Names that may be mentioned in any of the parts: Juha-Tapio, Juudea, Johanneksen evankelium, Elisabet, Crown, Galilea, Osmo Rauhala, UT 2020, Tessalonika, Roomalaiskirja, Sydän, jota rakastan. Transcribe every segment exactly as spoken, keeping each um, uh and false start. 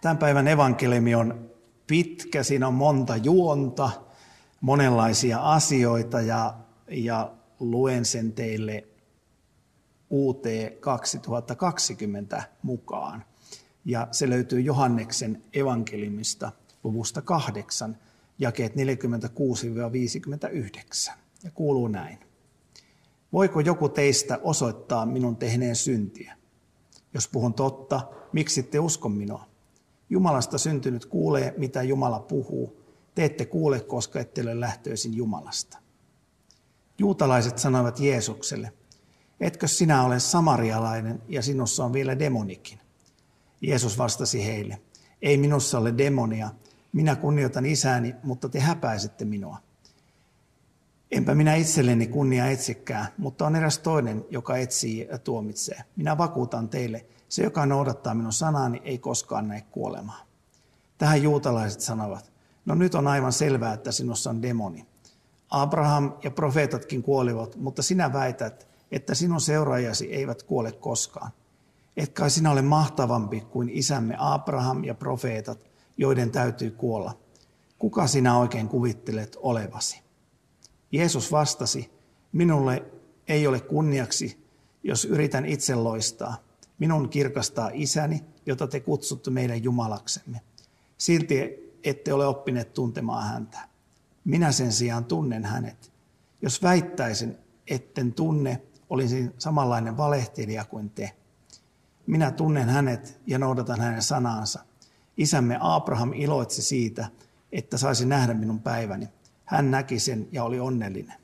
Tämän päivän evankeliumi on pitkä, siinä on monta juonta, monenlaisia asioita ja, ja luen sen teille U T kaksituhattakaksikymmentä mukaan. Ja se löytyy Johanneksen evankeliumista luvusta kahdeksan, jakeet neljäkymmentäkuusi viisikymmentäyhdeksän. Ja kuuluu näin. Voiko joku teistä osoittaa minun tehneen syntiä? Jos puhun totta, miksi ette usko minua? Jumalasta syntynyt kuulee, mitä Jumala puhuu. Te ette kuule, koska ette ole lähtöisin Jumalasta. Juutalaiset sanoivat Jeesukselle, etkö sinä ole samarialainen ja sinussa on vielä demonikin? Jeesus vastasi heille, ei minussa ole demonia. Minä kunnioitan Isäni, mutta te häpäisette minua. Enpä minä itselleni kunnia etsikään, mutta on eräs toinen, joka etsii ja tuomitsee. Minä vakuutan teille, se, joka noudattaa minun sanani, ei koskaan näe kuolemaa. Tähän juutalaiset sanovat, no nyt on aivan selvää, että sinussa on demoni. Abraham ja profeetatkin kuolivat, mutta sinä väität, että sinun seuraajasi eivät kuole koskaan. Et kai sinä ole mahtavampi kuin isämme Abraham ja profeetat, joiden täytyy kuolla. Kuka sinä oikein kuvittelet olevasi? Jeesus vastasi, minulle ei ole kunniaksi, jos yritän itse loistaa. Minun kirkastaa Isäni, jota te kutsutte meidän Jumalaksemme. Silti ette ole oppineet tuntemaan häntä. Minä sen sijaan tunnen hänet. Jos väittäisin, etten tunne, olisin samanlainen valehtelija kuin te. Minä tunnen hänet ja noudatan hänen sanaansa. Isämme Abraham iloitsi siitä, että saisi nähdä minun päiväni. Hän näki sen ja oli onnellinen.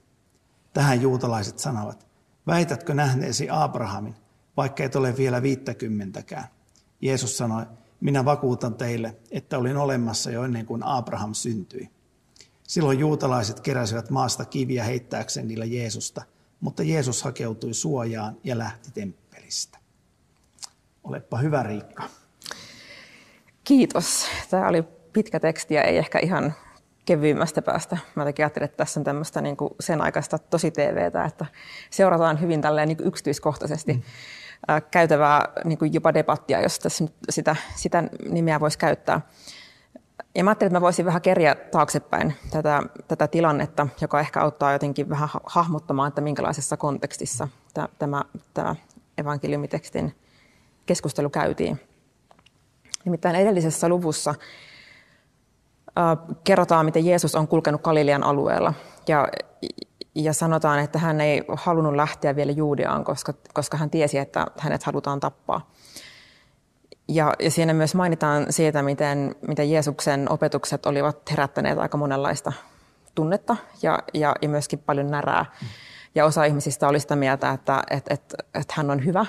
Tähän juutalaiset sanovat, väitätkö nähneesi Abrahamin? Vaikka et ole vielä viittäkymmentäkään. Jeesus sanoi, minä vakuutan teille, että olin olemassa jo ennen kuin Abraham syntyi. Silloin juutalaiset keräsivät maasta kiviä heittääkseen niillä Jeesusta, mutta Jeesus hakeutui suojaan ja lähti temppelistä. Olepa hyvä, Riikka. Kiitos. Tämä oli pitkä teksti ja ei ehkä ihan kevyimmästä päästä. Mä jotenkin ajattelin, että tässä on tämmöistä niin kuin sen aikaista tosi T V:tä, että seurataan hyvin tälleen niin kuin yksityiskohtaisesti mm. ää, käytävää niin kuin jopa debattia, jos tässä sitä, sitä nimeä voisi käyttää. Ja mä ajattelin, että mä voisin vähän kerjää taaksepäin tätä, tätä tilannetta, joka ehkä auttaa jotenkin vähän hahmottamaan, että minkälaisessa kontekstissa tämä, tämä evankeliumitekstin keskustelu käytiin. Nimittäin edellisessä luvussa kerrotaan, miten Jeesus on kulkenut Galilean alueella ja, ja sanotaan, että hän ei halunnut lähteä vielä Juudeaan, koska, koska hän tiesi, että hänet halutaan tappaa. Ja, ja siinä myös mainitaan siitä, miten, miten Jeesuksen opetukset olivat herättäneet aika monenlaista tunnetta ja, ja, ja myöskin paljon närää. Ja osa ihmisistä oli sitä mieltä, että, että, että, että hän on hyvä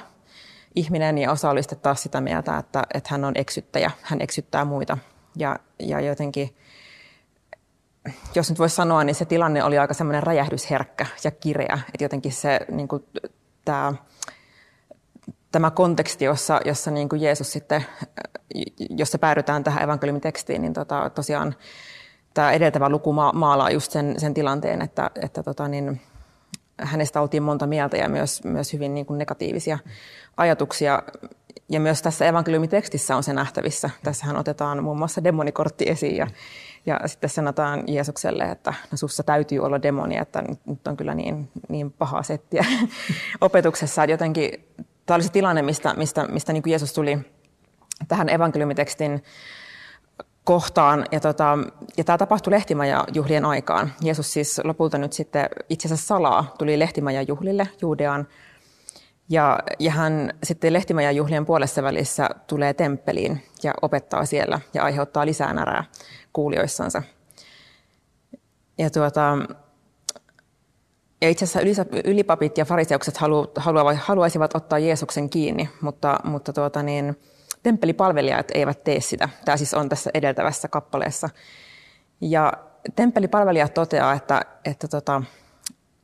ihminen ja osa oli sitten taas sitä mieltä, että, että hän on eksyttäjä, hän eksyttää muita. Ja, ja jotenkin, jos nyt voisi sanoa, niin se tilanne oli aika semmoinen räjähdysherkkä ja kireä. Että jotenkin se, niin kuin, tämä, tämä konteksti, jossa, jossa niin kuin Jeesus sitten, jossa päädytään tähän evankeliumitekstiin, niin tota, tosiaan tämä edeltävä luku maalaa just sen, sen tilanteen, että, että tota, niin, hänestä oltiin monta mieltä ja myös, myös hyvin niin kuin negatiivisia ajatuksia. Ja myös tässä evankeliumitekstissä on se nähtävissä. Tässähän otetaan muun muassa demonikortti esiin ja, ja sitten sanotaan Jeesukselle, että no sussa täytyy olla demoni, että nyt on kyllä niin, niin pahaa settiä opetuksessa. Että jotenkin tämä oli se tilanne, mistä, mistä, mistä niin kuin Jeesus tuli tähän evankeliumitekstin kohtaan. Ja, tota, ja tämä tapahtui lehtimajajuhlien aikaan. Jeesus siis lopulta nyt sitten itse asiassa salaa tuli lehtimajajuhlille Juudeaan. Ja, ja hän sitten lehtimajajuhlien puolessa välissä tulee temppeliin ja opettaa siellä ja aiheuttaa lisää närää kuulijoissansa. Ja, tuota, ja itse asiassa ylipapit ja fariseukset halu, haluaisivat ottaa Jeesuksen kiinni, mutta, mutta tuota niin, temppelipalvelijat eivät tee sitä. Tämä siis on tässä edeltävässä kappaleessa. Ja temppelipalvelijat toteaa, että, että, tota,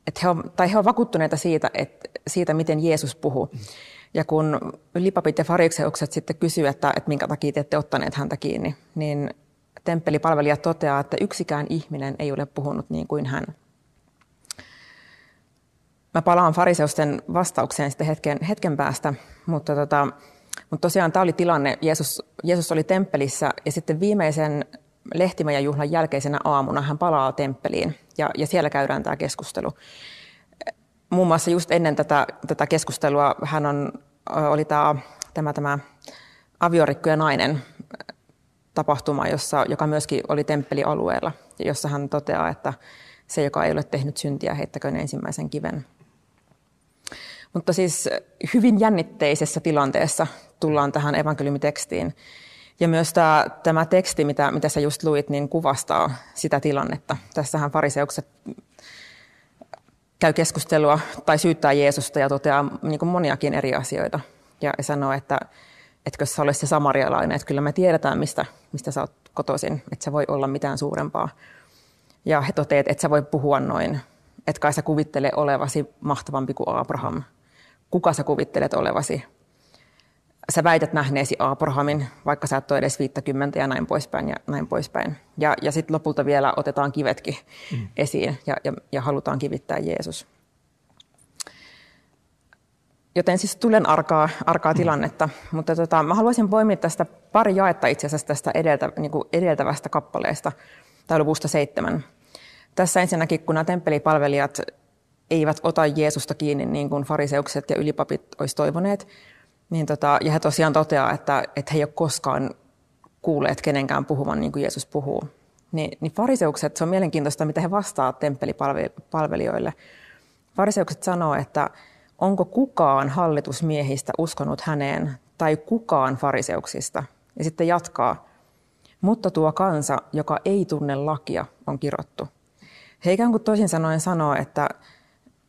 että he, on, tai he ovat vakuuttuneita siitä, että, siitä, miten Jeesus puhuu. Ja kun ylipapit ja fariseukset sitten kysyvät, että, että minkä takia te ette ottaneet häntä kiinni, niin temppelipalvelija toteaa, että yksikään ihminen ei ole puhunut niin kuin hän. Mä palaan fariseusten vastaukseen sitten hetken, hetken päästä, mutta, tota, mutta tosiaan tämä oli tilanne. Jeesus, Jeesus oli temppelissä ja sitten viimeisen lehtimajan juhlan jälkeisenä aamuna hän palaa temppeliin ja, ja siellä käydään tämä keskustelu. Muun muassa just ennen tätä, tätä keskustelua hän on, oli tämä, tämä, tämä aviorikko ja nainen tapahtuma, jossa, joka myöskin oli temppelialueella, jossa hän toteaa, että se, joka ei ole tehnyt syntiä, heittäköön ensimmäisen kiven. Mutta siis hyvin jännitteisessä tilanteessa tullaan tähän evankeliumitekstiin. Ja myös tämä, tämä teksti, mitä, mitä sä just luit, niin kuvastaa sitä tilannetta. Tässähän fariseukset käy keskustelua tai syyttää Jeesusta ja toteaa niin kuin moniakin eri asioita. Ja sanoo, että etkö sä ole se samarialainen, että kyllä me tiedetään, mistä, mistä sä oot kotoisin, että sä voi olla mitään suurempaa. Ja he toteavat, että sä voi puhua noin, että kai sä kuvittele olevasi mahtavampi kuin Abraham. Kuka sä kuvittelet olevasi? Sä väität nähneesi Abrahamin, vaikka sä et ole edes viittäkymmentä ja näin poispäin ja näin poispäin. Ja, ja sitten lopulta vielä otetaan kivetkin mm. esiin ja, ja, ja halutaan kivittää Jeesus. Joten siis tulen arkaa, arkaa mm. tilannetta, mutta tota, mä haluaisin poimia tästä pari jaetta itse asiassa tästä edeltä, niin kuin edeltävästä kappaleesta, tai luvusta seitsemän. Tässä ensinnäkin, kun nämä temppelipalvelijat eivät ota Jeesusta kiinni niin kuin fariseukset ja ylipapit olisi toivoneet, niin tota, ja he tosiaan toteaa, että, että he ei ole koskaan kuulleet kenenkään puhuvan niin kuin Jeesus puhuu. Ni, niin fariseukset, se on mielenkiintoista, mitä he vastaavat temppelipalvelijoille. Fariseukset sanoo, että onko kukaan hallitusmiehistä uskonut häneen tai kukaan fariseuksista? Ja sitten jatkaa, mutta tuo kansa, joka ei tunne lakia, on kirottu. He ikään kuin toisin sanoen sanoo, että,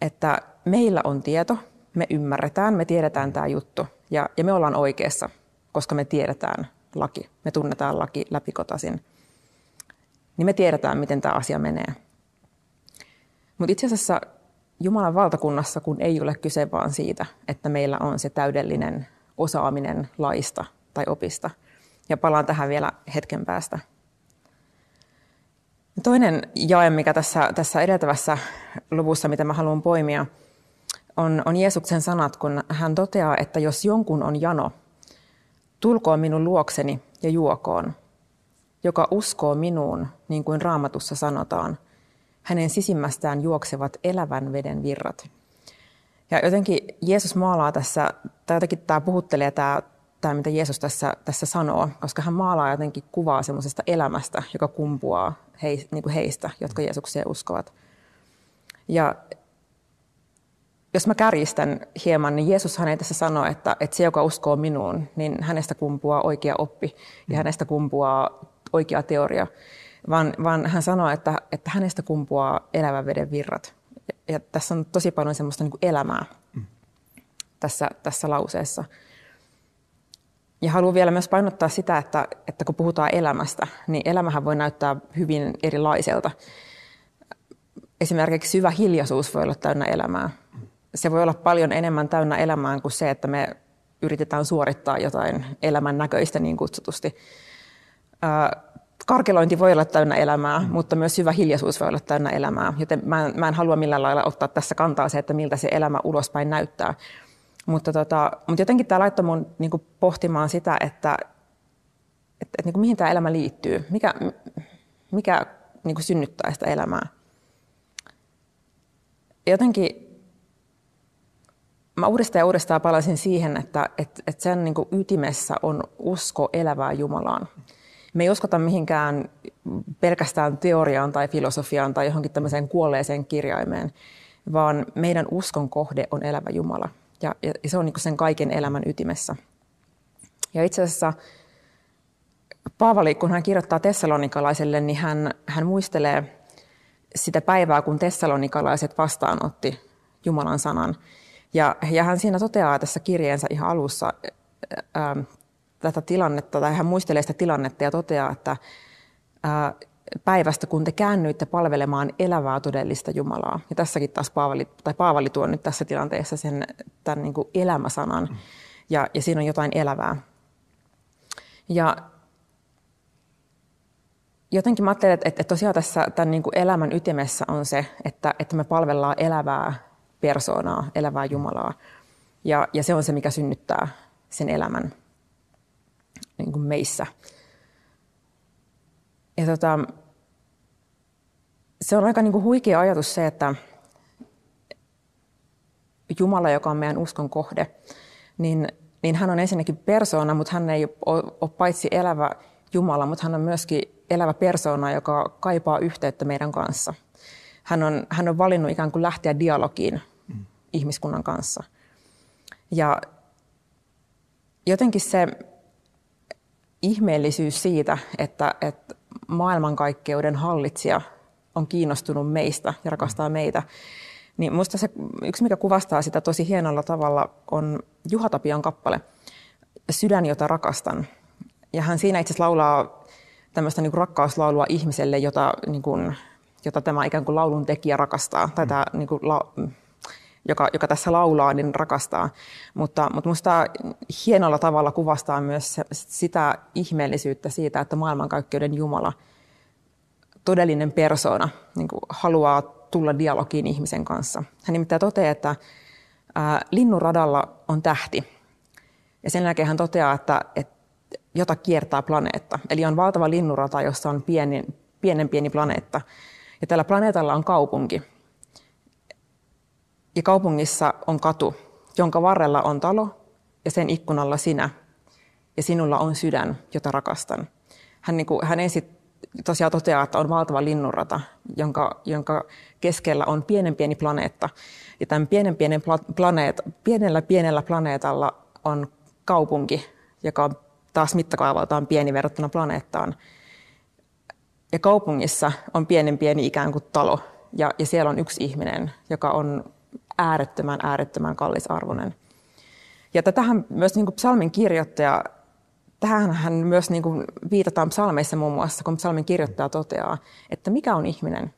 että meillä on tieto, me ymmärretään, me tiedetään tämä juttu ja, ja me ollaan oikeassa, koska me tiedetään laki, me tunnetaan laki läpikotaisin. Niin me tiedetään, miten tämä asia menee. Mutta itse asiassa Jumalan valtakunnassa, kun ei ole kyse vaan siitä, että meillä on se täydellinen osaaminen laista tai opista. Ja palaan tähän vielä hetken päästä. Toinen jae, mikä tässä, tässä edeltävässä luvussa, mitä mä haluan poimia, on, on Jeesuksen sanat, kun hän toteaa, että jos jonkun on jano, tulkoon minun luokseni ja juokoon, joka uskoo minuun, niin kuin Raamatussa sanotaan, hänen sisimmästään juoksevat elävän veden virrat. Ja jotenkin Jeesus maalaa tässä, tai jotenkin tämä puhuttelee tämä, tämä mitä Jeesus tässä, tässä sanoo, koska hän maalaa jotenkin kuvaa semmoisesta elämästä, joka kumpuaa hei, niin kuin heistä, jotka Jeesukseen uskovat. Ja jos mä kärjistän hieman, niin Jeesushan ei tässä sano, että, että se, joka uskoo minuun, niin hänestä kumpuaa oikea oppi ja hänestä kumpuaa oikea teoria. Vaan, vaan hän sanoo, että, että hänestä kumpuaa elävän veden virrat. Ja, ja tässä on tosi paljon semmoista niin kuin elämää mm. tässä, tässä lauseessa. Ja haluan vielä myös painottaa sitä, että, että kun puhutaan elämästä, niin elämähän voi näyttää hyvin erilaiselta. Esimerkiksi syvä hiljaisuus voi olla täynnä elämää. Se voi olla paljon enemmän täynnä elämää kuin se, että me yritetään suorittaa jotain elämän näköistä niin kutsutusti. Karkelointi voi olla täynnä elämää, mm. mutta myös syvä hiljaisuus voi olla täynnä elämää. Joten mä en, mä en halua millään lailla ottaa tässä kantaa se, että miltä se elämä ulospäin näyttää. Mutta, tota, mutta jotenkin tämä laittoi mun niin kuin pohtimaan sitä, että et, et, niin kuin mihin tämä elämä liittyy. Mikä, mikä niin kuin synnyttää sitä elämää. Jotenkin mä uudestaan ja uudestaan palasin siihen, että et, et sen niin kuin ytimessä on usko elävää Jumalaan. Me ei uskota mihinkään pelkästään teoriaan tai filosofiaan tai johonkin tämmöiseen kuolleeseen kirjaimeen, vaan meidän uskon kohde on elävä Jumala. Ja, ja se on niin kuin sen kaiken elämän ytimessä. Ja itse asiassa Paavali, kun hän kirjoittaa tessalonikalaiselle, niin hän, hän muistelee sitä päivää, kun tessalonikalaiset vastaanotti Jumalan sanan. Ja, ja hän siinä toteaa tässä kirjeensä ihan alussa, ää, tätä tilannetta, tai hän muistelee sitä tilannetta ja toteaa, että ää, päivästä, kun te käännyitte palvelemaan elävää todellista Jumalaa. Ja tässäkin taas Paavali, tai Paavali tuo nyt tässä tilanteessa sen tämän niin kuin elämäsanan, ja, ja siinä on jotain elävää. Ja jotenkin mä ajattelen, että, että tosiaan tässä tämän niin kuin elämän ytimessä on se, että, että me palvellaan elävää persoonaa, elävää Jumalaa. Ja, ja se on se, mikä synnyttää sen elämän niin kuin meissä. Ja tota, se on aika niin kuin huikea ajatus se, että Jumala, joka on meidän uskon kohde, niin, niin hän on ensinnäkin persoona, mutta hän ei ole paitsi elävä Jumala, mutta hän on myöskin elävä persoona, joka kaipaa yhteyttä meidän kanssa. Hän on, hän on valinnut ikään kuin lähteä dialogiin mm. ihmiskunnan kanssa. Ja jotenkin se ihmeellisyys siitä, että, että maailmankaikkeuden hallitsija on kiinnostunut meistä ja rakastaa meitä, niin musta se yksi, mikä kuvastaa sitä tosi hienolla tavalla, on Juha-Tapion kappale Sydän, jota rakastan. Ja hän siinä itse asiassa laulaa tämmöistä niin kuin rakkauslaulua ihmiselle, jota, niin kuin, jota tämä ikään kuin laulun tekijä rakastaa, tai tämä, niin kuin, la, joka, joka tässä laulaa, niin rakastaa. Mutta, mutta musta hienolla tavalla kuvastaa myös se, sitä ihmeellisyyttä siitä, että maailmankaikkeuden Jumala, todellinen persoona, niin kuin haluaa tulla dialogiin ihmisen kanssa. Hän nimittäin toteaa, että ää, linnunradalla on tähti, ja sen jälkeen hän toteaa, että, että jota kiertää planeetta. Eli on valtava linnunrata, jossa on pieni, pienen pieni planeetta. Ja tällä planeetalla on kaupunki. Ja kaupungissa on katu, jonka varrella on talo ja sen ikkunalla sinä. Ja sinulla on sydän, jota rakastan. Hän, niin kuin, hän ensin tosiaan toteaa, että on valtava linnunrata, jonka, jonka keskellä on pienen pieni planeetta. Ja tämän pienen, pienen pla- planeet, pienellä pienellä planeetalla on kaupunki, joka on taas mittakaavaltaan pieni verrattuna planeettaan. Ja kaupungissa on pienen pieni ikään kuin talo, ja, ja siellä on yksi ihminen, joka on äärettömän, äärettömän kallisarvoinen. Ja tätähän myös niin kuin psalmin kirjoittaja, tähänhän myös niin kuin viitataan psalmeissa muun muassa, kun psalmin kirjoittaja toteaa, että mikä on ihminen,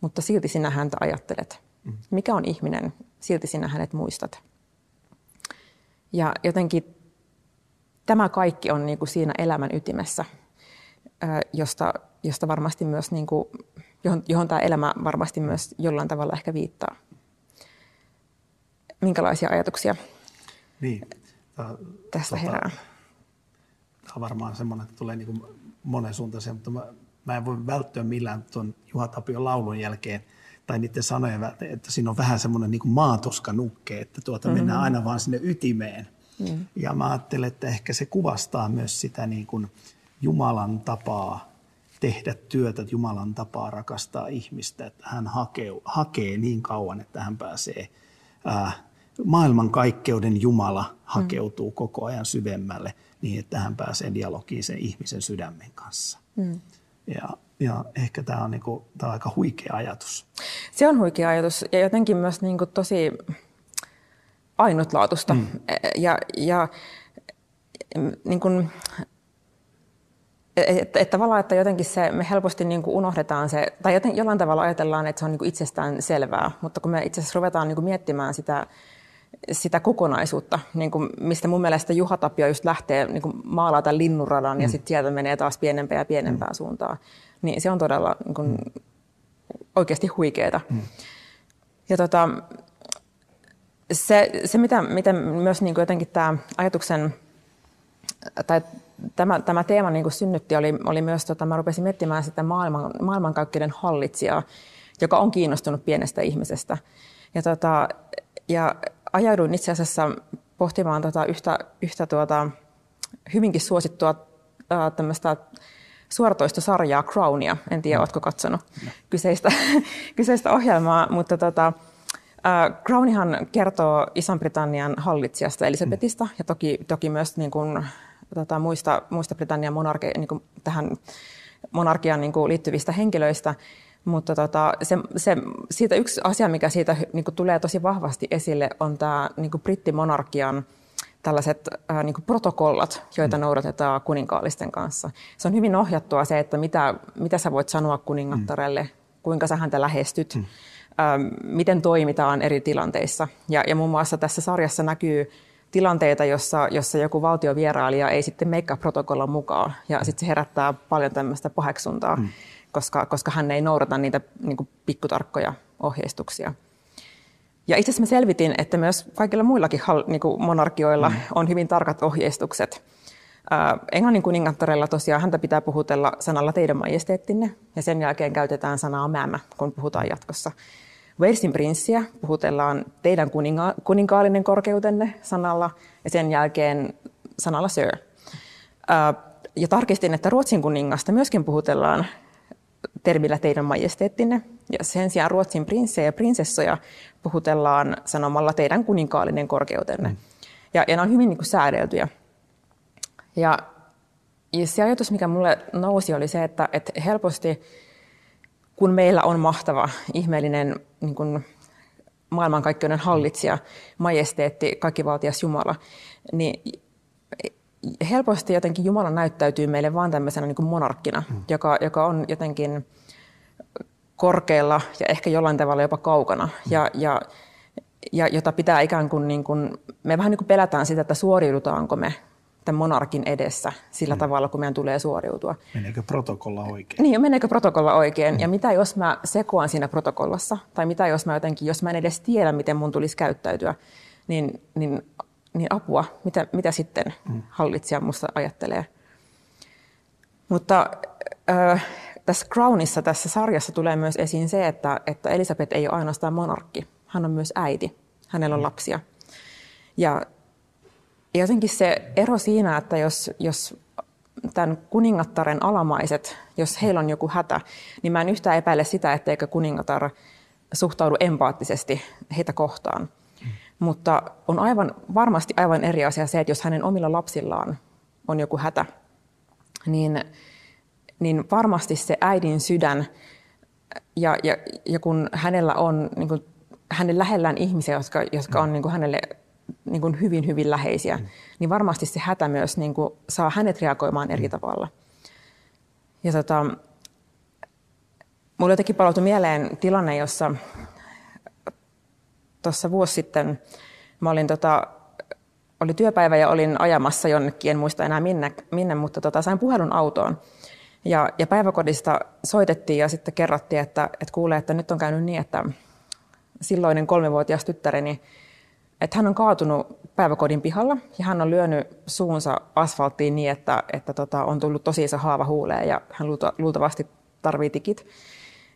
mutta silti sinä häntä ajattelet. Mikä on ihminen, silti sinä hänet muistat. Ja jotenkin tämä kaikki on niin kuin siinä elämän ytimessä, josta, josta varmasti myös, niin kuin, johon, johon tämä elämä varmasti myös jollain tavalla ehkä viittaa. Minkälaisia ajatuksia niin, ta, tästä tota, herää? Tämä on varmaan semmoinen, että tulee niin kuin monen suuntaisia, mutta mä, mä en voi välttyä millään tuon Juha-Tapion laulun jälkeen tai niiden sanojen, että siinä on vähän semmoinen niin kuin maatoska nukke, että tuota mm-hmm. mennään aina vaan sinne ytimeen. Mm. Ja mä ajattelen, että ehkä se kuvastaa myös sitä niin kuin Jumalan tapaa tehdä työtä, Jumalan tapaa rakastaa ihmistä, että hän hakee, hakee niin kauan, että hän pääsee, ää, maailmankaikkeuden Jumala hakeutuu mm. koko ajan syvemmälle niin, että hän pääsee dialogiin sen ihmisen sydämen kanssa. Mm. Ja, ja ehkä tämä on, niin kuin, tämä on aika huikea ajatus. Se on huikea ajatus ja jotenkin myös niin kuin tosi ainutlaatusta. Mm. Ja, ja niin kuin, et, et tavallaan, että jotenkin se, me helposti niin kuin unohdetaan se, tai joten, jollain tavalla ajatellaan, että se on niin kuin itsestään selvää, mutta kun me itse asiassa ruvetaan niin kuin miettimään sitä, sitä kokonaisuutta, niin kuin, mistä mun mielestä Juha-Tapio just lähtee niin kuin maalaa tämän linnunradan mm. ja sitten sieltä menee taas pienempään ja pienempään mm. suuntaan, niin se on todella niin kuin, oikeasti huikeeta. Mm. Ja tota... Se, se mitä, mitä myös niin kuin jotenkin tämä ajatuksen, tai tämä, tämä teema niin kuin synnytti, oli, oli myös, tota, mä rupesin miettimään sitä maailman, maailmankaikkeuden hallitsijaa, joka on kiinnostunut pienestä ihmisestä. Ja, tota, ja ajauduin itse asiassa pohtimaan tota yhtä, yhtä tuota, hyvinkin suosittua äh, tämmöistä suoratoistosarjaa Crownia. En tiedä, ootko katsonut no. kyseistä, kyseistä ohjelmaa, mutta tota, Crownihan kertoo Ison-Britannian hallitsijasta Elisabetista ja toki, toki myös niin kuin, tota, muista, muista Britannian monarke, niin kuin, tähän monarkiaan niin kuin, liittyvistä henkilöistä, mutta tota, se, se, siitä yksi asia, mikä siitä niin kuin, tulee tosi vahvasti esille, on tämä niin kuin brittimonarkian tällaiset äh, niin kuin protokollat, joita mm. noudatetaan kuninkaallisten kanssa. Se on hyvin ohjattua se, että mitä, mitä sä voit sanoa kuningattarelle, mm. kuinka sä häntä lähestyt, mm. ähm, miten toimitaan eri tilanteissa. Ja, ja muun muassa tässä sarjassa näkyy tilanteita, jossa, jossa joku valtiovierailija ei sitten meikkaa protokollan mukaan. Ja sitten se herättää paljon tämmöistä paheksuntaa, mm. koska, koska hän ei noudata niitä niin kuin pikkutarkkoja ohjeistuksia. Ja itse asiassa mä selvitin, että myös kaikilla muillakin niin kuin monarkioilla mm. on hyvin tarkat ohjeistukset. Äh, Englannin kuningattarella tosiaan häntä pitää puhutella sanalla teidän majesteettinne, ja sen jälkeen käytetään sanaa määmä, kun puhutaan jatkossa. Walesin prinssiä puhutellaan teidän kuninga- kuninkaallinen korkeutenne sanalla, ja sen jälkeen sanalla sir. Äh, ja tarkistin, että Ruotsin kuningasta myöskin puhutellaan termillä teidän majesteettinne, ja sen sijaan Ruotsin prinssejä ja prinsessoja puhutellaan sanomalla teidän kuninkaallinen korkeutenne. Mm. Ja, ja ne on hyvin niin kuin säädeltyjä. Ja, ja se ajatus, mikä mulle nousi, oli se, että, että helposti kun meillä on mahtava, ihmeellinen niin kuin maailmankaikkeuden hallitsija, majesteetti, kaikkivaltias Jumala, niin helposti jotenkin Jumala näyttäytyy meille vaan tämmöisenä niin kuin monarkkina, mm. joka, joka on jotenkin korkealla ja ehkä jollain tavalla jopa kaukana, mm. ja, ja, ja jota pitää ikään kuin, niin kuin, me vähän niin kuin pelätään sitä, että suoriudutaanko me tämän monarkin edessä sillä mm. tavalla, kun meidän tulee suoriutua. Meneekö protokolla oikein? Niin, meneekö protokolla oikein, mm. ja mitä jos mä sekoan siinä protokollassa, tai mitä jos mä jotenkin, jos mä en edes tiedä, miten mun tulisi käyttäytyä, niin, niin Niin apua, mitä, mitä sitten hallitsija musta ajattelee. Mutta äh, tässä Crownissa, tässä sarjassa tulee myös esiin se, että, että Elisabet ei ole ainoastaan monarkki. Hän on myös äiti. Hänellä on lapsia. Ja jotenkin se ero siinä, että jos, jos tämän kuningattaren alamaiset, jos heillä on joku hätä, niin mä en yhtään epäile sitä, etteikö kuningatar suhtaudu empaattisesti heitä kohtaan. Mutta on aivan, varmasti aivan eri asia se, että jos hänen omilla lapsillaan on joku hätä, niin, niin varmasti se äidin sydän, ja, ja, ja kun hänellä on niin kuin, hänen lähellään ihmisiä, jotka, jotka on niin kuin hänelle niin kuin hyvin, hyvin läheisiä, mm. niin varmasti se hätä myös niin kuin, saa hänet reagoimaan eri tavalla. Ja tota, mulle jotenkin palautui mieleen tilanne, jossa tuossa vuosi sitten mä olin, tota, oli työpäivä ja olin ajamassa jonnekin, en muista enää minne, minne mutta tota, sain puhelun autoon. Ja, ja päiväkodista soitettiin ja sitten kerrottiin, että, että kuulee, että nyt on käynyt niin, että silloinen kolmivuotias tyttäreni, että hän on kaatunut päiväkodin pihalla ja hän on lyönyt suunsa asfalttiin niin, että, että tota, on tullut tosi iso haava huuleen ja hän luultavasti tarvii tikit.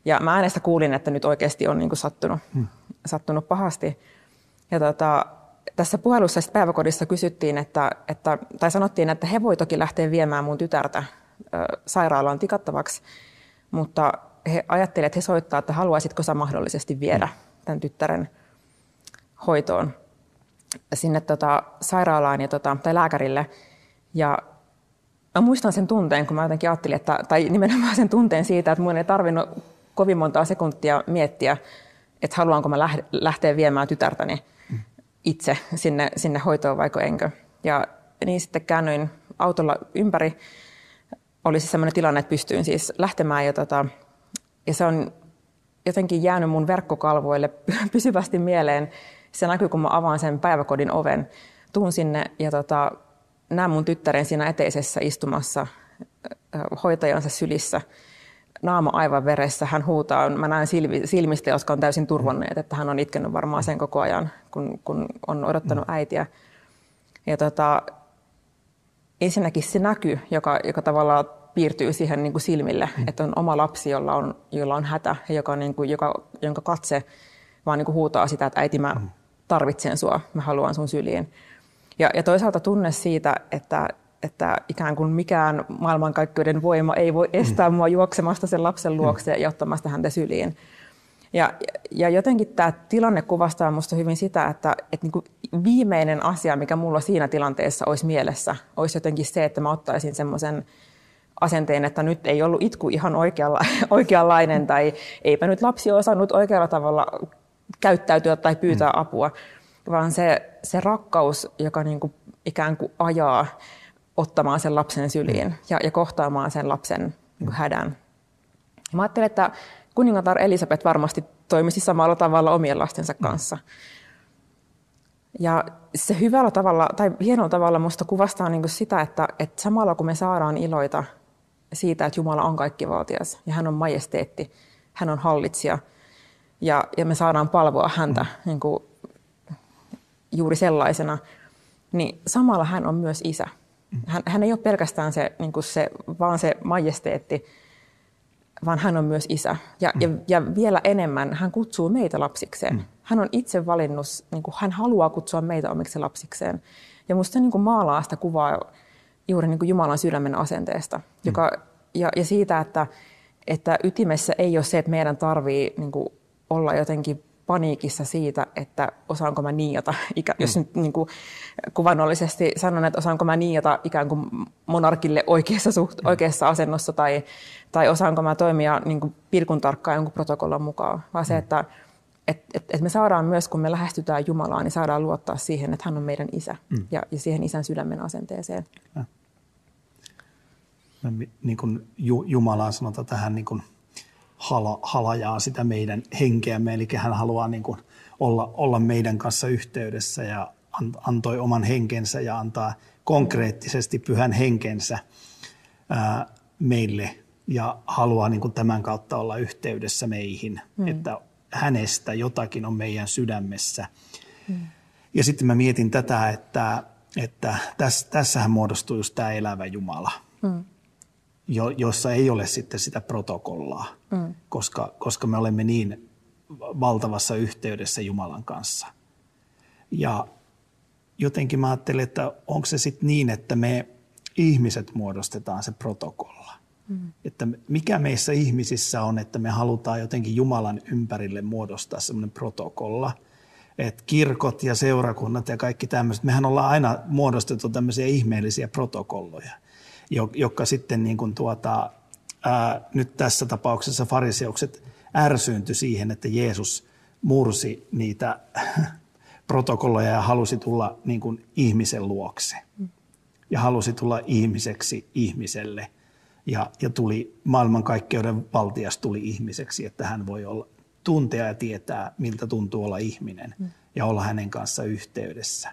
Ja mä äänestä kuulin, että nyt oikeasti on niin kuin sattunut, hmm. sattunut pahasti. Ja tota, tässä puhelussa päiväkodissa kysyttiin, että, että, tai sanottiin, että he voi toki lähteä viemään mun tytärtä äh, sairaalaan tikattavaksi, mutta he ajattelivat, että he soittaa, että haluaisitko sä mahdollisesti viedä tämän tyttären hoitoon sinne tota, sairaalaan ja, tota, tai lääkärille. Ja mä muistan sen tunteen, kun mä jotenkin ajattelin, että, tai nimenomaan sen tunteen siitä, että mun ei tarvinnut kovin montaa sekuntia miettiä, että haluanko mä lähteä viemään tytärtäni itse sinne, sinne hoitoon vaiko enkö. Ja niin sitten käännyin autolla ympäri. Oli siis sellainen tilanne, että pystyin siis lähtemään. Ja, tota, ja se on jotenkin jäänyt mun verkkokalvoille pysyvästi mieleen. Se näkyy, kun mä avaan sen päiväkodin oven. Tuun sinne ja tota, näen mun tyttären siinä eteisessä istumassa hoitajansa sylissä. Naama aivan veressä, hän huutaa. Mä näen silmistä, jotka on täysin turvonneet, että hän on itkenyt varmaan sen koko ajan, kun, kun on odottanut äitiä. Ja tota, ensinnäkin se näky, joka, joka tavallaan piirtyy siihen niin kuin silmille, mm. että on oma lapsi, jolla on, jolla on hätä, joka, niin kuin, joka, jonka katse vaan niin kuin huutaa sitä, että äiti, mä tarvitsen sua, mä haluan sun syliin. Ja, ja toisaalta tunne siitä, että että ikään kuin mikään maailmankaikkeuden voima ei voi estää mm. mua juoksemasta sen lapsen luokse ja ottamasta häntä syliin. Ja, ja jotenkin tämä tilanne kuvastaa minusta hyvin sitä, että, että niinku viimeinen asia, mikä minulla siinä tilanteessa olisi mielessä, olisi jotenkin se, että mä ottaisin semmoisen asenteen, että nyt ei ollut itku ihan oikealla, oikeanlainen tai eipä nyt lapsi osannut oikealla tavalla käyttäytyä tai pyytää mm. apua, vaan se, se rakkaus, joka niinku ikään kuin ajaa ottamaan sen lapsen syliin ja, ja kohtaamaan sen lapsen niin kuin hädän. Ja mä ajattelen, että kuningatar Elisabet varmasti toimisi samalla tavalla omien lastensa kanssa. Ja se hyvällä tavalla tai hienolla tavalla musta kuvastaa niin kuin sitä, että, että samalla kun me saadaan iloita siitä, että Jumala on kaikkivaltias ja hän on majesteetti, hän on hallitsija ja, ja me saadaan palvoa häntä niin kuin juuri sellaisena, niin samalla hän on myös isä. Hän, hän ei ole pelkästään se, niin kuin se, vaan se majesteetti, vaan hän on myös isä. Ja, ja, ja vielä enemmän hän kutsuu meitä lapsikseen. Hän on itse valinnut, niin kuin hän haluaa kutsua meitä omiksi lapsikseen. Ja musta niin kuin maalaa sitä kuvaa juuri niin kuin Jumalan sydämen asenteesta. Joka, ja, ja siitä, että, että ytimessä ei ole se, että meidän tarvitsee niin kuin olla jotenkin paniikissa siitä, että osaanko mä niijata, ikä, jos nyt niin kuin kuvannollisesti sanon, että osaanko mä niijata ikään kuin monarkille oikeassa, suht, oikeassa asennossa tai, tai osaanko mä toimia niin kuin pilkun tarkkaan jonkun protokollan mukaan, vaan se, että et, et, et me saadaan myös, kun me lähestytään Jumalaa, niin saadaan luottaa siihen, että hän on meidän isä mm. ja, ja siihen isän sydämen asenteeseen. Ja. Niin kuin Jumalaa sanotaan tähän niin kuin Hala, halajaa sitä meidän henkeämme, eli hän haluaa niin kuin olla, olla meidän kanssa yhteydessä ja antoi oman henkensä ja antaa konkreettisesti pyhän henkensä ää, meille ja haluaa niin kuin tämän kautta olla yhteydessä meihin, mm. että hänestä jotakin on meidän sydämessä. Mm. Ja sitten mä mietin tätä, että, että täs, tässähän muodostuu just tämä elävä Jumala. Mm. Jo, jossa ei ole sitten sitä protokollaa, mm. koska, koska me olemme niin valtavassa yhteydessä Jumalan kanssa. Ja jotenkin mä ajattelin, että onko se sitten niin, että me ihmiset muodostetaan se protokolla. Mm. Että mikä meissä ihmisissä on, että me halutaan jotenkin Jumalan ympärille muodostaa semmoinen protokolla. Että kirkot ja seurakunnat ja kaikki tämmöiset, mehän ollaan aina muodostettu tämmöisiä ihmeellisiä protokolloja. Joka sitten niin kuin tuota, ää, nyt tässä tapauksessa fariseukset ärsyyntyi siihen, että Jeesus mursi niitä protokolloja ja halusi tulla niin kuin ihmisen luokse. Ja halusi tulla ihmiseksi ihmiselle. Ja, ja tuli maailmankaikkeuden valtias tuli ihmiseksi, että hän voi olla, tuntea ja tietää, miltä tuntuu olla ihminen ja olla hänen kanssa yhteydessä.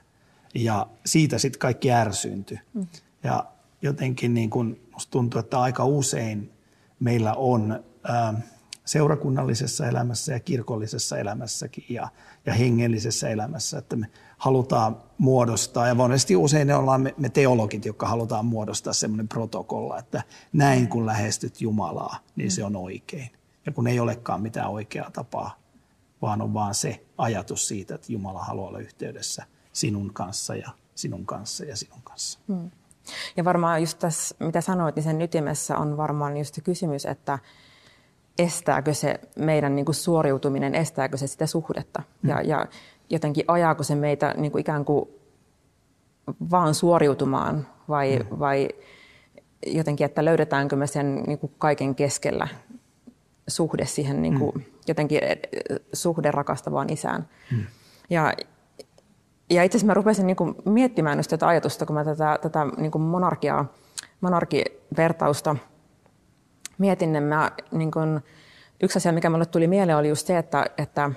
Ja siitä sitten kaikki ärsyyntyi. Ja jotenkin niin kuin musta tuntuu, että aika usein meillä on ä, seurakunnallisessa elämässä ja kirkollisessa elämässäkin ja, ja hengellisessä elämässä, että me halutaan muodostaa, ja monesti usein ne ollaan me, me teologit, jotka halutaan muodostaa semmoinen protokolla, että näin kun lähestyt Jumalaa, niin mm. se on oikein. Ja kun ei olekaan mitään oikeaa tapaa, vaan on vaan se ajatus siitä, että Jumala haluaa olla yhteydessä sinun kanssa ja sinun kanssa ja sinun kanssa. Mm. Ja varmaan just tässä, mitä sanoit, niin sen ytimessä on varmaan just se kysymys, että estääkö se meidän niin kuin suoriutuminen, estääkö se sitä suhdetta. Mm. Ja, ja jotenkin ajaako se meitä niin kuin ikään kuin vaan suoriutumaan vai, mm. vai jotenkin, että löydetäänkö me sen niin kuin kaiken keskellä suhde siihen niin kuin, mm. jotenkin suhde rakastavaan isään. Mm. Ja, Ja itse asiassa mä rupesin niinku miettimään just tätä ajatusta, kun mä tätä, tätä niinku monarkiaa, monarkivertausta mietin. Niin mä, niinku, yksi asia, mikä minulle tuli mieleen, oli just se, että, että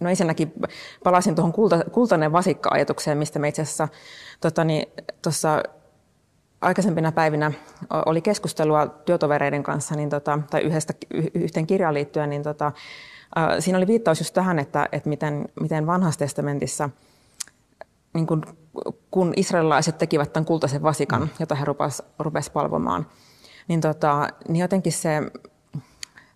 no ensinnäkin palasin tuohon kulta, kultainen vasikka-ajatukseen, mistä me itse asiassa tuossa aikaisempina päivinä oli keskustelua työtovereiden kanssa niin tota, tai yhdestä, yhteen kirjaan liittyen, niin tota, siinä oli viittaus just tähän, että, että miten, miten vanhassa testamentissa, niin kun, kun israelilaiset tekivät tämän kultaisen vasikan, mm. jota he rupesivat palvomaan, niin, tota, niin jotenkin se,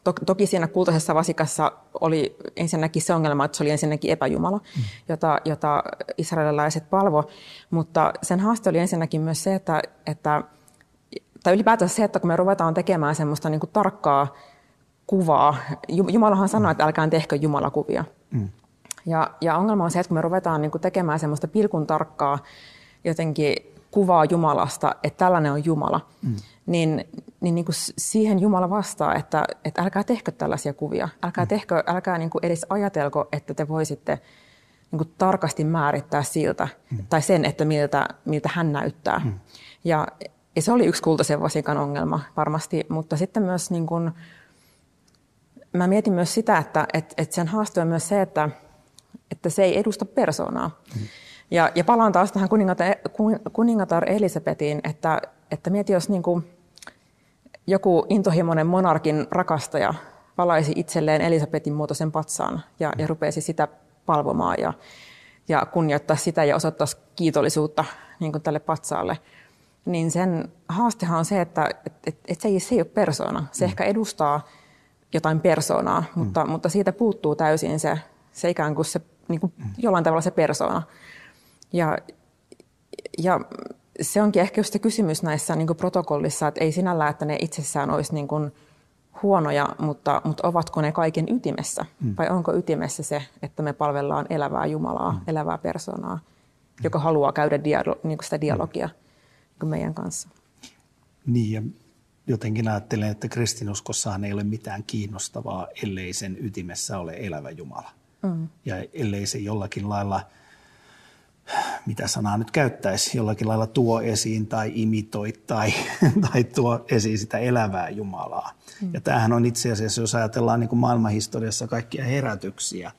to, toki siinä kultaisessa vasikassa oli ensinnäkin se ongelma, että se oli ensinnäkin epäjumala, mm. jota, jota israelilaiset palvo, mutta sen haaste oli ensinnäkin myös se, että, että tai ylipäätänsä se, että kun me ruvetaan tekemään semmoista niin kuin tarkkaa kuvaa. Jumalahan sanoi, että älkää tehkö jumalakuvia. Mm. Ja, ja ongelma on se, että kun me ruvetaan niin kuin tekemään semmoista pilkun tarkkaa jotenkin kuvaa Jumalasta, että tällainen on Jumala, mm. niin, niin, niin kuin siihen Jumala vastaa, että, että älkää tehkö tällaisia kuvia. Älkää, mm. tehkö, älkää niin kuin edes ajatelko, että te voisitte niin kuin tarkasti määrittää siltä, mm. tai sen, että miltä, miltä hän näyttää. Mm. Ja, ja se oli yksi kultaisen vasikan ongelma varmasti, mutta sitten myös niin kuin, mä mietin myös sitä, että, että, että sen haaste on myös se, että, että se ei edusta persoonaa. Mm. Ja, ja palaan taas tähän kuningatar, kuningatar Elisabetiin, että, että mieti, jos niin kuin joku intohimoinen monarkin rakastaja valaisi itselleen Elisabetin muotoisen patsaan ja, ja rupeaisi sitä palvomaan ja, ja kunnioittaa sitä ja osoittaisi kiitollisuutta niin kuin tälle patsaalle, niin sen haastehan on se, että et, et, et se, ei, se ei ole persoona. Se mm. ehkä edustaa jotain persoonaa, mutta, mm. mutta siitä puuttuu täysin se, se ikään kuin se niin kuin jollain tavalla se persoona. Ja, ja se onkin ehkä just se kysymys näissä niin kuin protokollissa, että ei sinällään, että ne itsessään olisi niin kuin huonoja, mutta, mutta ovatko ne kaiken ytimessä? Mm. Vai onko ytimessä se, että me palvellaan elävää Jumalaa, mm. elävää persoonaa, joka mm. haluaa käydä dialo- niin kuin sitä dialogia mm. niin kuin meidän kanssa? Niin, ja jotenkin ajattelen, että kristinuskossahan ei ole mitään kiinnostavaa, ellei sen ytimessä ole elävä Jumala. Mm. Ja ellei se jollakin lailla, mitä sanaa nyt käyttäisi, jollakin lailla tuo esiin tai imitoi tai, tai tuo esiin sitä elävää Jumalaa. Mm. Ja tämähän on itse asiassa, jos ajatellaan niin kuin maailmanhistoriassa kaikkia herätyksiä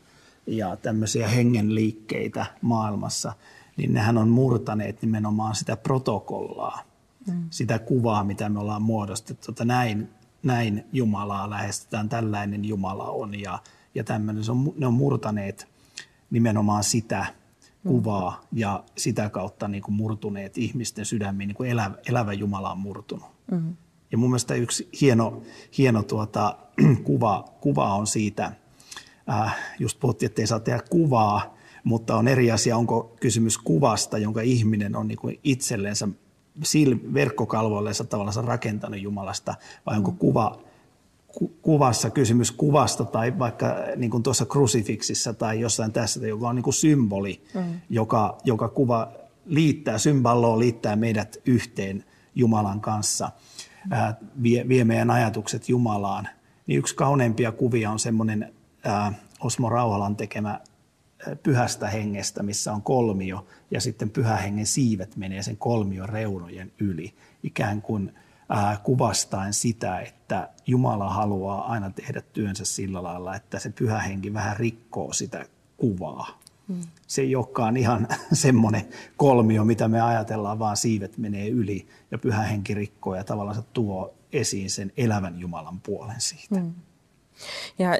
ja tämmöisiä hengenliikkeitä maailmassa, niin nehän on murtaneet nimenomaan sitä protokollaa, mm. sitä kuvaa, mitä me ollaan muodostettu, että näin, näin Jumalaa lähestytään, tällainen Jumala on ja, ja tämmöinen, se on, ne on murtaneet nimenomaan sitä kuvaa ja sitä kautta niin kuin murtuneet ihmisten sydämiin, niin kuin elävä, elävä Jumala on murtunut. Mm-hmm. Ja mun mielestä yksi hieno, hieno tuota, kuva, kuva on siitä, äh, just puhuttiin, että ei saa tehdä kuvaa, mutta on eri asia, onko kysymys kuvasta, jonka ihminen on niin kuin itsellensä sil- verkkokalvoillensa tavallaan rakentanut Jumalasta, vai onko mm-hmm. kuva, kuvassa kysymys kuvasta tai vaikka niin kuin tuossa krusifiksissä tai jossain tässä, joka on niin kuin symboli, mm. joka, joka kuva liittää, symbaloo liittää meidät yhteen Jumalan kanssa, mm. äh, vie, vie meidän ajatukset Jumalaan. Niin yksi kauneimpia kuvia on semmoinen äh, Osmo Rauhalan tekemä äh, pyhästä hengestä, missä on kolmio ja sitten pyhän hengen siivet menee sen kolmion reunojen yli, ikään kuin kuvastaen sitä, että Jumala haluaa aina tehdä työnsä sillä lailla, että se pyhä henki vähän rikkoo sitä kuvaa. Mm. Se ei olekaan ihan semmoinen kolmio, mitä me ajatellaan, vaan siivet menee yli ja pyhä henki rikkoo ja tavallaan se tuo esiin sen elävän Jumalan puolen siitä. Mm. Ja,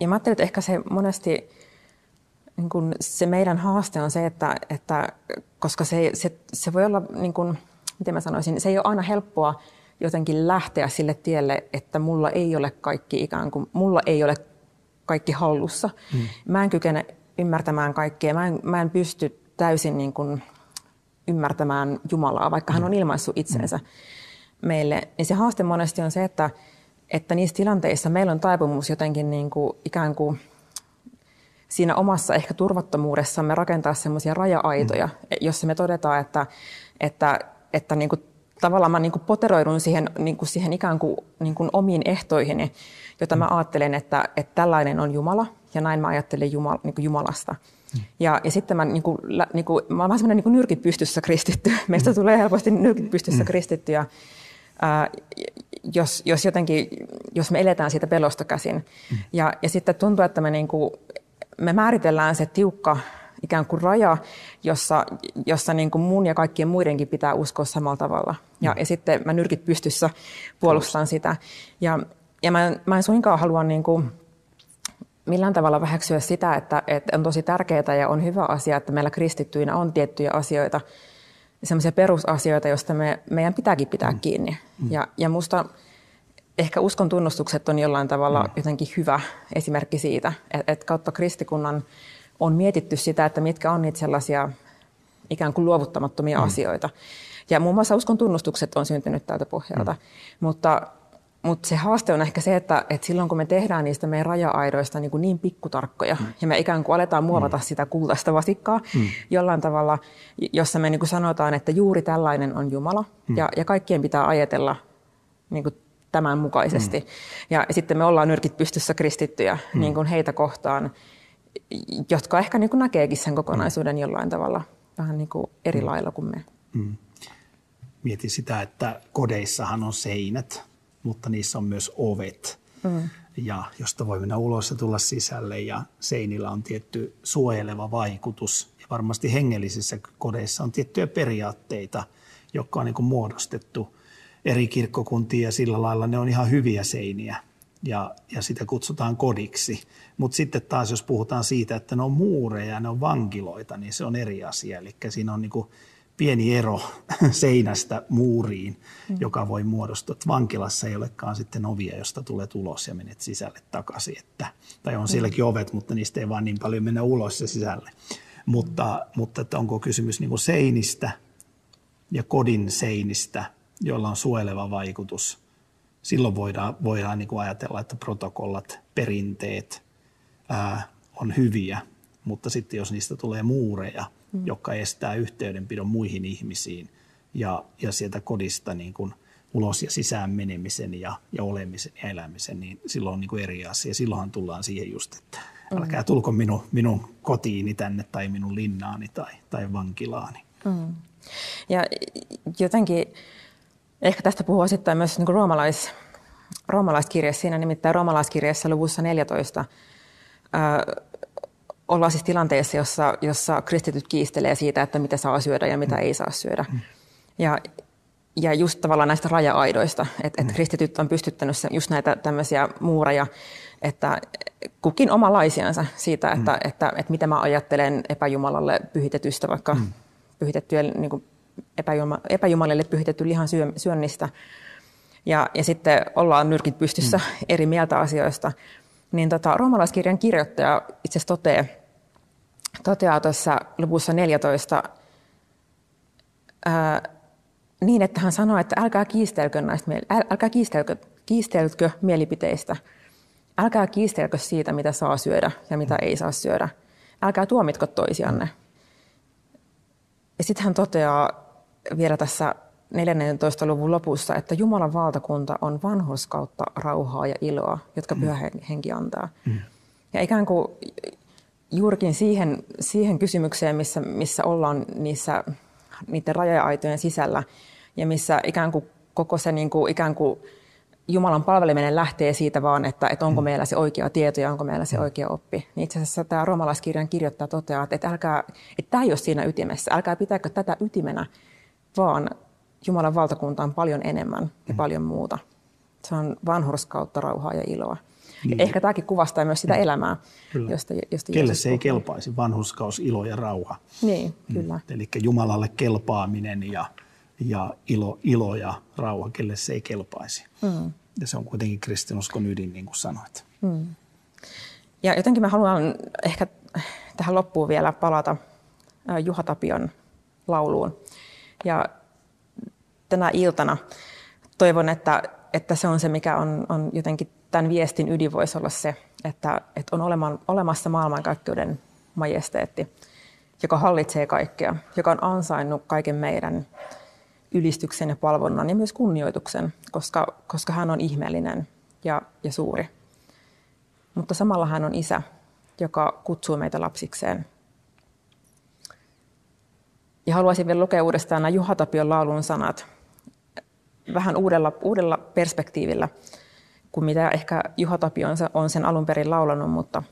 ja mä ajattelin, että ehkä se monesti niin kun se meidän haaste on se, että, että koska se, se, se voi olla niin kun, miten mä sanoisin, se ei ole aina helppoa jotenkin lähteä sille tielle, että mulla ei ole kaikki ikään kuin, mulla ei ole kaikki hallussa. Mm. Mä en kykene ymmärtämään kaikkea, mä en, mä en pysty täysin niin kuin ymmärtämään Jumalaa, vaikka hän on ilmaissut itsensä mm. meille. Ja se haaste monesti on se, että, että niissä tilanteissa meillä on taipumus jotenkin niin kuin, ikään kuin siinä omassa ehkä turvattomuudessamme rakentaa semmoisia raja-aitoja, mm. jossa me todetaan, että, että että niin kuin, tavallaan mä niin kuin poteroidun siihen, niin kuin siihen ikään kuin, niin kuin omiin ehtoihini, jota mä ajattelen, että, että tällainen on Jumala, ja näin mä ajattelen Jumala, niin kuin Jumalasta. Mm. Ja, ja sitten mä, niin kuin, niin kuin, mä olen vähän semmoinen niin kuin nyrkit pystyssä kristitty. Meistä mm. tulee helposti nyrkit pystyssä mm. kristittyjä, ää, jos, jos, jotenkin, jos me eletään siitä pelosta käsin. Mm. Ja, ja sitten tuntuu, että me, niin kuin, me määritellään se tiukka ikään kuin raja, jossa, jossa niin kuin mun ja kaikkien muidenkin pitää uskoa samalla tavalla. Ja, mm. ja sitten mä nyrkit pystyssä puolustan Tavus. sitä. Ja, ja mä, mä en suinkaan halua niin kuin millään tavalla väheksyä sitä, että, että on tosi tärkeää ja on hyvä asia, että meillä kristittyinä on tiettyjä asioita, sellaisia perusasioita, joista me, meidän pitääkin pitää mm. kiinni. Mm. Ja, ja musta ehkä uskon tunnustukset on jollain tavalla mm. jotenkin hyvä esimerkki siitä, että, että kautta kristikunnan on mietitty sitä, että mitkä on niitä sellaisia ikään kuin luovuttamattomia mm. asioita. Ja muun muassa uskon tunnustukset on syntynyt tältä pohjalta. Mm. Mutta, mutta se haaste on ehkä se, että, että silloin kun me tehdään niistä meidän raja-aidoista niin, niin pikkutarkkoja, mm. ja me ikään kuin aletaan muovata mm. sitä kultaista vasikkaa mm. jollain tavalla, jossa me niin kuin sanotaan, että juuri tällainen on Jumala, mm. ja, ja kaikkien pitää ajatella niin kuin tämän mukaisesti. Mm. Ja sitten me ollaan nyrkit pystyssä kristittyjä mm. niin kuin heitä kohtaan, jotka ehkä niin kuin näkeekin sen kokonaisuuden jollain tavalla vähän niin kuin eri lailla kuin me. Mm. Mietin sitä, että kodeissahan on seinät, mutta niissä on myös ovet, mm. ja josta voi mennä ulos ja tulla sisälle, ja seinillä on tietty suojeleva vaikutus. Ja varmasti hengellisissä kodeissa on tiettyjä periaatteita, jotka on niin kuin muodostettu eri kirkkokuntiin, ja sillä lailla ne on ihan hyviä seiniä. Ja, ja sitä kutsutaan kodiksi. Mutta sitten taas, jos puhutaan siitä, että ne on muureja, ne on vankiloita, niin se on eri asia. Eli siinä on niinku pieni ero seinästä muuriin, mm. joka voi muodostua. Että vankilassa ei olekaan sitten ovia, josta tulet ulos ja menet sisälle takaisin. Että, tai on sielläkin ovet, mutta niistä ei vaan niin paljon mennä ulos ja sisälle. Mutta, mutta että onko kysymys niinku seinistä ja kodin seinistä, jolla on suojeleva vaikutus? Silloin voidaan, voidaan niin kuin ajatella, että protokollat, perinteet ää, on hyviä, mutta sitten jos niistä tulee muureja, mm. jotka estää yhteydenpidon muihin ihmisiin ja, ja sieltä kodista niin kuin ulos ja sisään menemisen ja, ja olemisen ja elämisen, niin silloin on niin kuin eri asia. Silloinhan tullaan siihen just, että mm. älkää tulko minun, minun kotiini tänne tai minun linnaani tai, tai vankilaani. Mm. Ja jotenkin... Ehkä tästä puhuu osittain myös niin kuin roomalais, roomalaiskirjassa. Siinä nimittäin roomalaiskirjassa luvussa neljätoista ää, ollaan siis tilanteessa, jossa, jossa kristityt kiistelee siitä, että mitä saa syödä ja mitä ei saa syödä. Ja, ja just tavallaan näistä raja-aidoista, että et kristityt on pystyttänyt just näitä tämmöisiä muureja, että kukin omalaisiansa siitä, että, mm. että, että, että mitä mä ajattelen epäjumalalle pyhitetystä, vaikka mm. pyhitettyjen... Niin kuin, epäjumalille pyhitetty lihan syönnistä ja, ja sitten ollaan nyrkit pystyssä mm. eri mieltä asioista, niin tota, roomalaiskirjan kirjoittaja itse asiassa toteaa, toteaa tuossa luvussa neljätoista ää, niin, että hän sanoo, että älkää kiistelkö, näistä, älkää kiistelkö, kiistelkö mielipiteistä, älkää kiistelkö siitä, mitä saa syödä ja mitä ei saa syödä, älkää tuomitko toisianne. Ja sitten hän toteaa vielä tässä neljännentoista luvun lopussa, että Jumalan valtakunta on vanhurskautta, rauhaa ja iloa, jotka mm. pyhä henki antaa. Mm. Ja ikään kuin juurikin siihen, siihen kysymykseen, missä, missä ollaan niissä, niiden raja-aitojen sisällä ja missä ikään kuin koko se niin kuin, ikään kuin Jumalan palveleminen lähtee siitä vaan, että, että onko mm. meillä se oikea tieto ja onko meillä se oikea oppi. Niin itse asiassa tämä roomalaiskirjan kirjoittaja toteaa, että, älkää, että tämä ei ole siinä ytimessä, älkää pitääkö tätä ytimenä, vaan Jumalan valtakunta on paljon enemmän ja mm. paljon muuta. Se on vanhurskautta, rauhaa ja iloa. Niin. Ehkä tämäkin kuvastaa myös sitä mm. elämää, kyllä. josta, josta Kelle se ei kelpaisi, vanhurskaus, ilo ja rauha. Niin, kyllä. Mm. Eli Jumalalle kelpaaminen ja... Ja ilo, ilo ja rauha, kelle se ei kelpaisi. Mm. Ja se on kuitenkin kristinuskon ydin, niin kuin sanoit. Mm. Ja jotenkin mä haluan ehkä tähän loppuun vielä palata Juha-Tapion lauluun. Ja tänä iltana toivon, että, että se on se, mikä on, on jotenkin tämän viestin ydin voisi olla se, että, että on oleman, olemassa maailmankaikkeuden majesteetti, joka hallitsee kaikkea, joka on ansainnut kaiken meidän ylistyksen ja palvonnan ja myös kunnioituksen, koska, koska hän on ihmeellinen ja, ja suuri. Mutta samalla hän on isä, joka kutsuu meitä lapsikseen. Ja haluaisin vielä lukea uudestaan nämä Juha-Tapion laulun sanat vähän uudella, uudella perspektiivillä, kuin mitä ehkä Juha-Tapio on sen alun perin laulanut, mutta,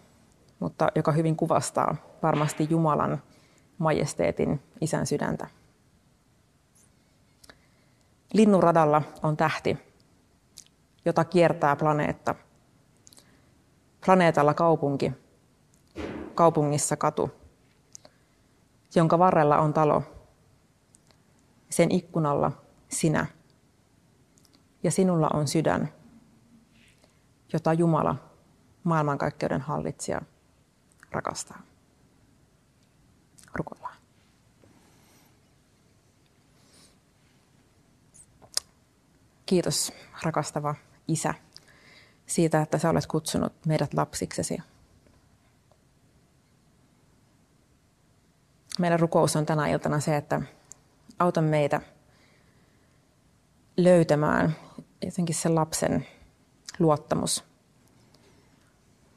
mutta joka hyvin kuvastaa varmasti Jumalan majesteetin isän sydäntä. Linnunradalla on tähti, jota kiertää planeetta. Planeetalla kaupunki, kaupungissa katu, jonka varrella on talo. Sen ikkunalla sinä, ja sinulla on sydän, jota Jumala, maailmankaikkeuden hallitsija, rakastaa. Rukoillaan. Kiitos, rakastava Isä, siitä, että sä olet kutsunut meidät lapsiksesi. Meidän rukous on tänä iltana se, että auta meitä löytämään jotenkin sen lapsen luottamus.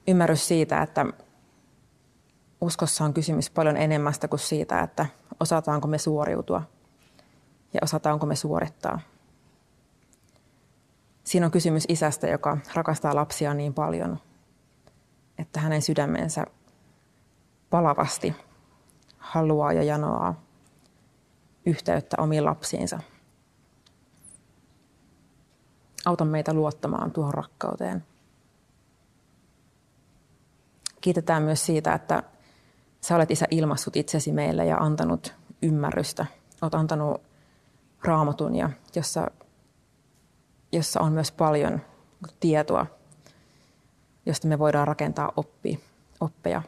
Ymmärrys siitä, että, uskossa on kysymys paljon enemmästä kuin siitä, että osataanko me suoriutua ja osataanko me suorittaa. Siinä on kysymys isästä, joka rakastaa lapsia niin paljon, että hänen sydämensä palavasti haluaa ja janoaa yhteyttä omiin lapsiinsa. Auta meitä luottamaan tuohon rakkauteen. Kiitetään myös siitä, että sä olet Isä ilmaissut itsesi meille ja antanut ymmärrystä. Olet antanut Raamatun, ja jossa, jossa on myös paljon tietoa, josta me voidaan rakentaa oppi, oppeja.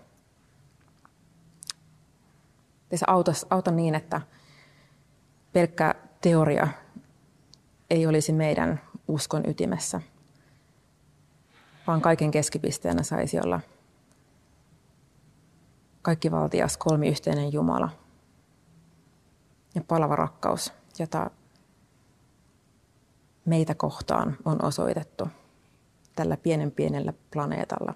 Teisä auta, auta niin, että pelkkä teoria ei olisi meidän uskon ytimessä, vaan kaiken keskipisteenä saisi olla kaikkivaltias kolmiyhteinen Jumala ja palava rakkaus, jota meitä kohtaan on osoitettu tällä pienen pienellä planeetalla,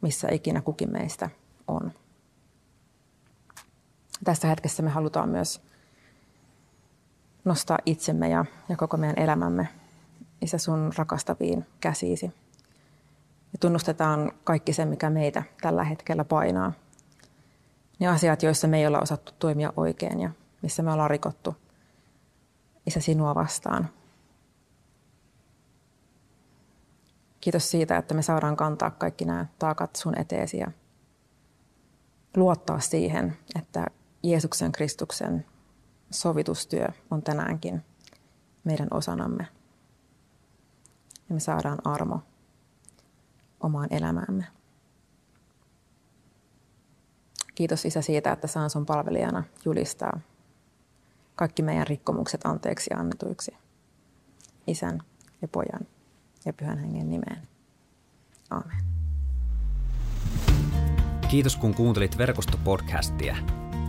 missä ikinä kukin meistä on. Tässä hetkessä me halutaan myös nostaa itsemme ja, ja koko meidän elämämme, Isä, sun rakastaviin käsiisi. Ja tunnustetaan kaikki se, mikä meitä tällä hetkellä painaa. Ne asiat, joissa me ei olla osattu toimia oikein ja missä me ollaan rikottu, Isä, sinua vastaan. Kiitos siitä, että me saadaan kantaa kaikki nämä taakat sun eteesi ja luottaa siihen, että Jeesuksen Kristuksen sovitustyö on tänäänkin meidän osanamme. Ja me saadaan armo omaan elämäämme. Kiitos, Isä, siitä, että saan sun palvelijana julistaa kaikki meidän rikkomukset anteeksi annetuiksi Isän ja Pojan ja Pyhän Hengen nimeen. Aamen. Kiitos, kun kuuntelit Verkosto-podcastia.